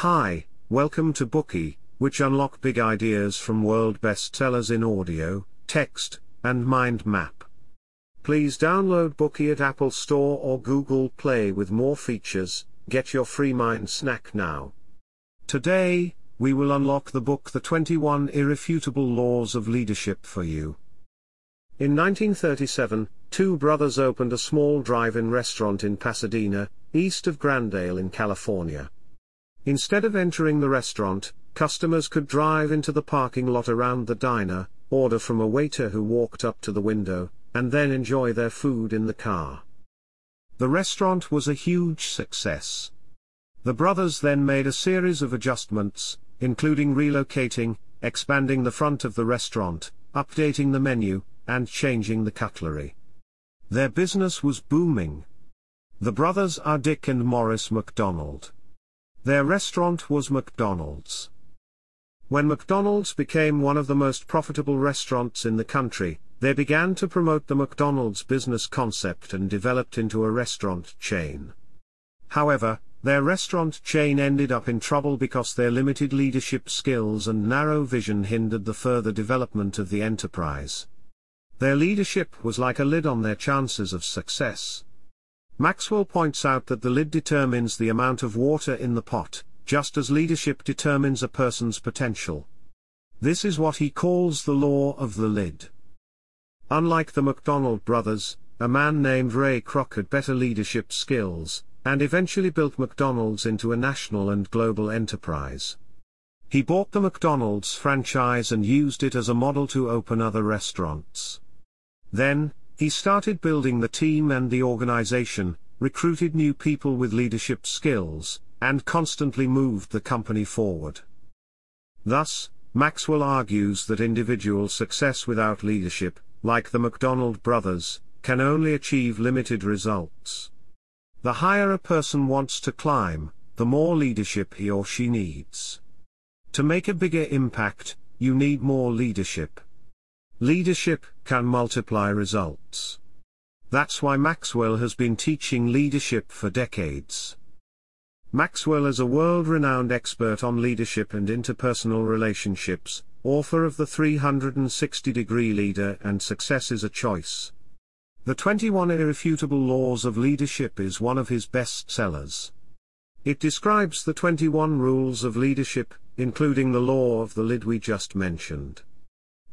Hi, welcome to Bookey, which unlock big ideas from world bestsellers in audio, text, and mind map. Please download Bookey at Apple Store or Google Play with more features. Get your free mind snack now. Today, we will unlock the book The 21 Irrefutable Laws of Leadership for you. In 1937, two brothers opened a small drive-in restaurant in Pasadena, east of Glendale in California. Instead of entering the restaurant, customers could drive into the parking lot around the diner, order from a waiter who walked up to the window, and then enjoy their food in the car. The restaurant was a huge success. The brothers then made a series of adjustments, including relocating, expanding the front of the restaurant, updating the menu, and changing the cutlery. Their business was booming. The brothers are Dick and Maurice McDonald. Their restaurant was McDonald's. When McDonald's became one of the most profitable restaurants in the country, they began to promote the McDonald's business concept and developed into a restaurant chain. However, their restaurant chain ended up in trouble because their limited leadership skills and narrow vision hindered the further development of the enterprise. Their leadership was like a lid on their chances of success. Maxwell points out that the lid determines the amount of water in the pot, just as leadership determines a person's potential. This is what he calls the law of the lid. Unlike the McDonald brothers, a man named Ray Kroc had better leadership skills, and eventually built McDonald's into a national and global enterprise. He bought the McDonald's franchise and used it as a model to open other restaurants. Then, he started building the team and the organization, recruited new people with leadership skills, and constantly moved the company forward. Thus, Maxwell argues that individual success without leadership, like the McDonald brothers, can only achieve limited results. The higher a person wants to climb, the more leadership he or she needs. To make a bigger impact, you need more leadership. Leadership can multiply results. That's why Maxwell has been teaching leadership for decades. Maxwell is a world-renowned expert on leadership and interpersonal relationships, author of The 360-Degree Leader and Success is a Choice. The 21 Irrefutable Laws of Leadership is one of his bestsellers. It describes the 21 rules of leadership, including the law of the lid we just mentioned.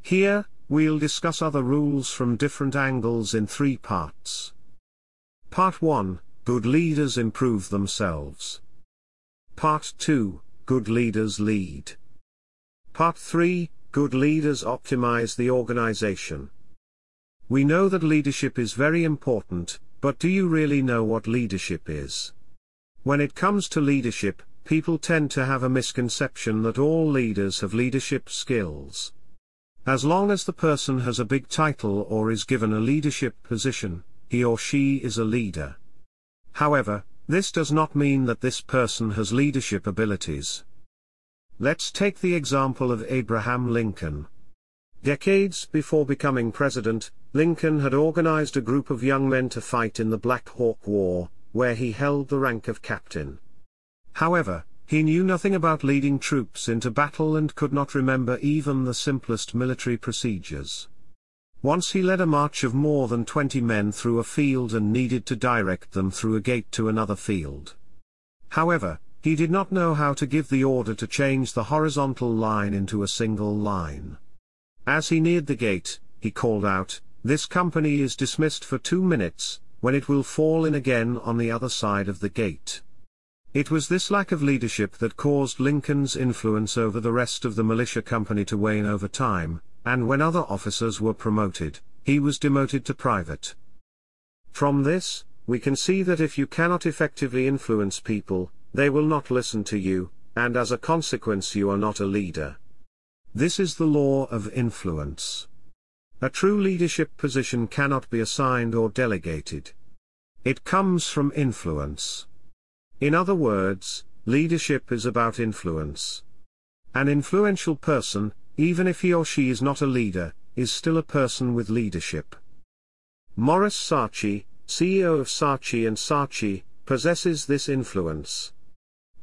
Here, we'll discuss other rules from different angles in three parts. Part 1, Good Leaders Improve Themselves. Part 2, Good Leaders Lead. Part 3, Good Leaders Optimize the Organization. We know that leadership is very important, but do you really know what leadership is? When it comes to leadership, people tend to have a misconception that all leaders have leadership skills. As long as the person has a big title or is given a leadership position, he or she is a leader. However, this does not mean that this person has leadership abilities. Let's take the example of Abraham Lincoln. Decades before becoming president, Lincoln had organized a group of young men to fight in the Black Hawk War, where he held the rank of captain. However, he knew nothing about leading troops into battle and could not remember even the simplest military procedures. Once he led a march of more than 20 men through a field and needed to direct them through a gate to another field. However, he did not know how to give the order to change the horizontal line into a single line. As he neared the gate, he called out, "This company is dismissed for 2 minutes, when it will fall in again on the other side of the gate." It was this lack of leadership that caused Lincoln's influence over the rest of the militia company to wane over time, and when other officers were promoted, he was demoted to private. From this, we can see that if you cannot effectively influence people, they will not listen to you, and as a consequence you are not a leader. This is the law of influence. A true leadership position cannot be assigned or delegated. It comes from influence. In other words, leadership is about influence. An influential person, even if he or she is not a leader, is still a person with leadership. Maurice Saatchi, CEO of Saatchi & Saatchi, possesses this influence.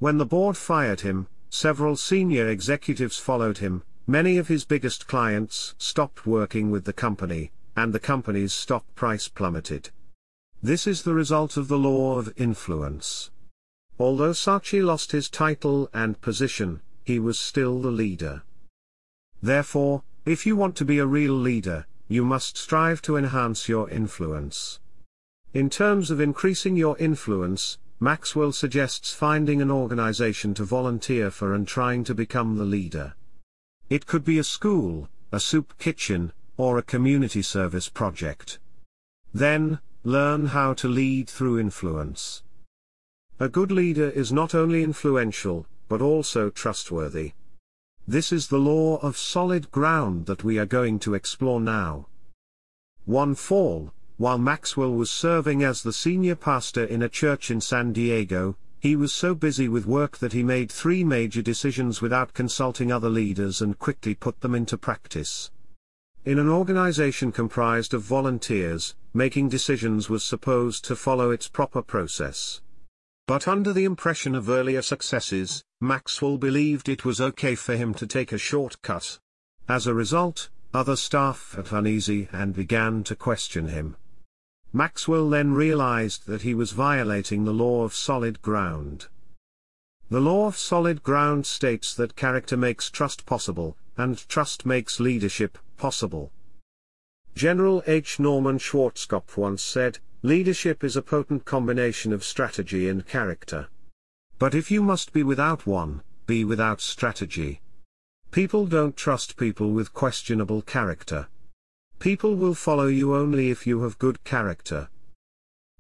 When the board fired him, several senior executives followed him, many of his biggest clients stopped working with the company, and the company's stock price plummeted. This is the result of the Law of Influence. Although Saatchi lost his title and position, he was still the leader. Therefore, if you want to be a real leader, you must strive to enhance your influence. In terms of increasing your influence, Maxwell suggests finding an organization to volunteer for and trying to become the leader. It could be a school, a soup kitchen, or a community service project. Then, learn how to lead through influence. A good leader is not only influential, but also trustworthy. This is the Law of Solid Ground that we are going to explore now. One fall, while Maxwell was serving as the senior pastor in a church in San Diego, he was so busy with work that he made three major decisions without consulting other leaders and quickly put them into practice. In an organization comprised of volunteers, making decisions was supposed to follow its proper process. But under the impression of earlier successes, Maxwell believed it was okay for him to take a shortcut. As a result, other staff got uneasy and began to question him. Maxwell then realized that he was violating the Law of Solid Ground. The Law of Solid Ground states that character makes trust possible, and trust makes leadership possible. General H. Norman Schwarzkopf once said, "Leadership is a potent combination of strategy and character. But if you must be without one, be without strategy." People don't trust people with questionable character. People will follow you only if you have good character.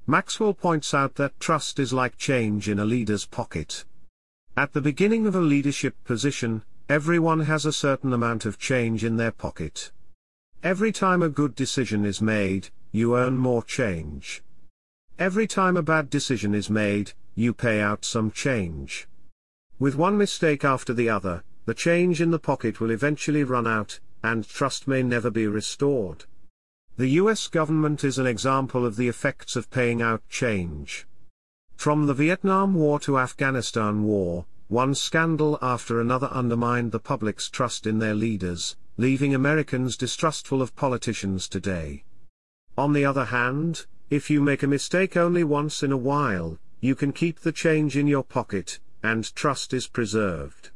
Maxwell points out that trust is like change in a leader's pocket. At the beginning of a leadership position, everyone has a certain amount of change in their pocket. Every time a good decision is made, you earn more change. Every time a bad decision is made, you pay out some change. With one mistake after the other, the change in the pocket will eventually run out, and trust may never be restored. The US government is an example of the effects of paying out change. From the Vietnam War to Afghanistan War, one scandal after another undermined the public's trust in their leaders, leaving Americans distrustful of politicians today. On the other hand, if you make a mistake only once in a while, you can keep the change in your pocket, and trust is preserved.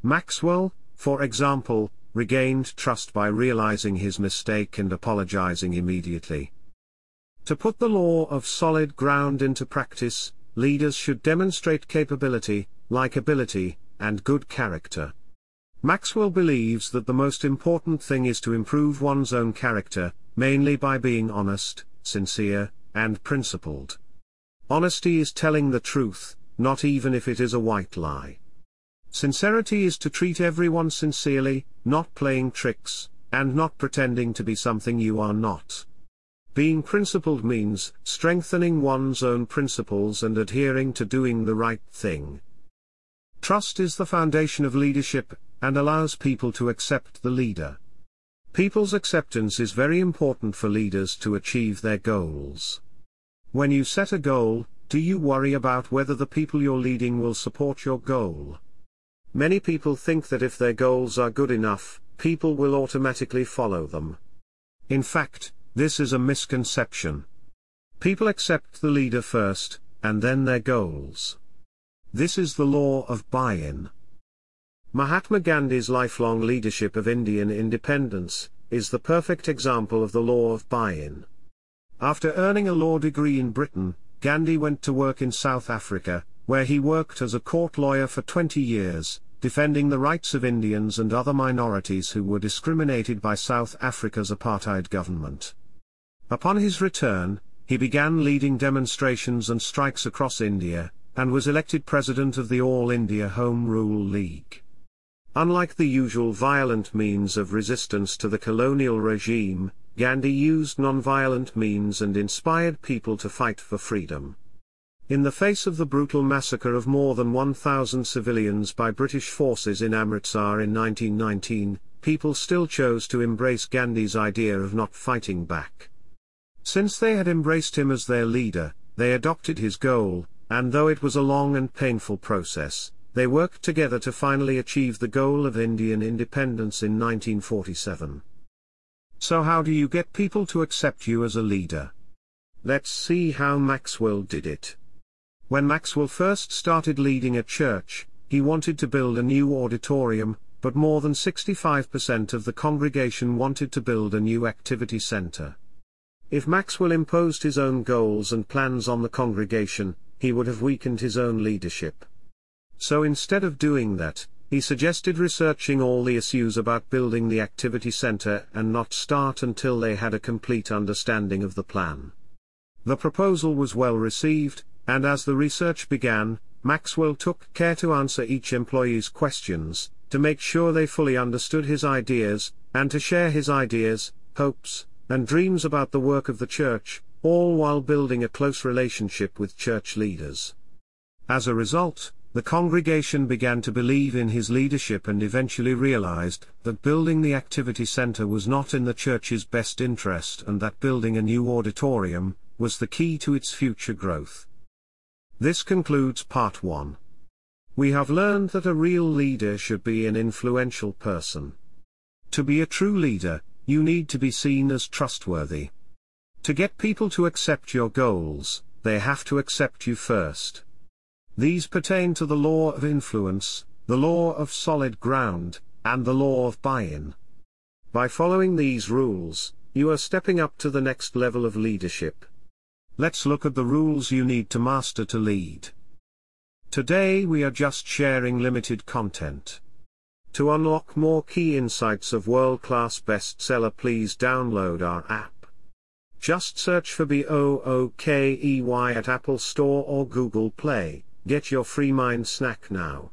Maxwell, for example, regained trust by realizing his mistake and apologizing immediately. To put the Law of Solid Ground into practice, leaders should demonstrate capability, likability, and good character. Maxwell believes that the most important thing is to improve one's own character, mainly by being honest, sincere, and principled. Honesty is telling the truth, not even if it is a white lie. Sincerity is to treat everyone sincerely, not playing tricks, and not pretending to be something you are not. Being principled means strengthening one's own principles and adhering to doing the right thing. Trust is the foundation of leadership, and allows people to accept the leader. People's acceptance is very important for leaders to achieve their goals. When you set a goal, do you worry about whether the people you're leading will support your goal? Many people think that if their goals are good enough, people will automatically follow them. In fact, this is a misconception. People accept the leader first, and then their goals. This is the Law of buy-in. Mahatma Gandhi's lifelong leadership of Indian independence is the perfect example of the Law of buy-in. After earning a law degree in Britain, Gandhi went to work in South Africa, where he worked as a court lawyer for 20 years, defending the rights of Indians and other minorities who were discriminated by South Africa's apartheid government. Upon his return, he began leading demonstrations and strikes across India, and was elected president of the All India Home Rule League. Unlike the usual violent means of resistance to the colonial regime, Gandhi used non-violent means and inspired people to fight for freedom. In the face of the brutal massacre of more than 1,000 civilians by British forces in Amritsar in 1919, people still chose to embrace Gandhi's idea of not fighting back. Since they had embraced him as their leader, they adopted his goal, and though it was a long and painful process, they worked together to finally achieve the goal of Indian independence in 1947. So how do you get people to accept you as a leader? Let's see how Maxwell did it. When Maxwell first started leading a church, he wanted to build a new auditorium, but more than 65% of the congregation wanted to build a new activity center. If Maxwell imposed his own goals and plans on the congregation, he would have weakened his own leadership. So instead of doing that, he suggested researching all the issues about building the activity center and not start until they had a complete understanding of the plan. The proposal was well received, and as the research began, Maxwell took care to answer each employee's questions, to make sure they fully understood his ideas, and to share his ideas, hopes, and dreams about the work of the church, all while building a close relationship with church leaders. As a result, the congregation began to believe in his leadership and eventually realized that building the activity center was not in the church's best interest and that building a new auditorium was the key to its future growth. This concludes part 1. We have learned that a real leader should be an influential person. To be a true leader, you need to be seen as trustworthy. To get people to accept your goals, they have to accept you first. These pertain to the law of influence, the law of solid ground, and the law of buy-in. By following these rules, you are stepping up to the next level of leadership. Let's look at the rules you need to master to lead. Today we are just sharing limited content. To unlock more key insights of world-class bestseller, please download our app. Just search for BOOKEY at Apple Store or Google Play. Get your free mind snack now.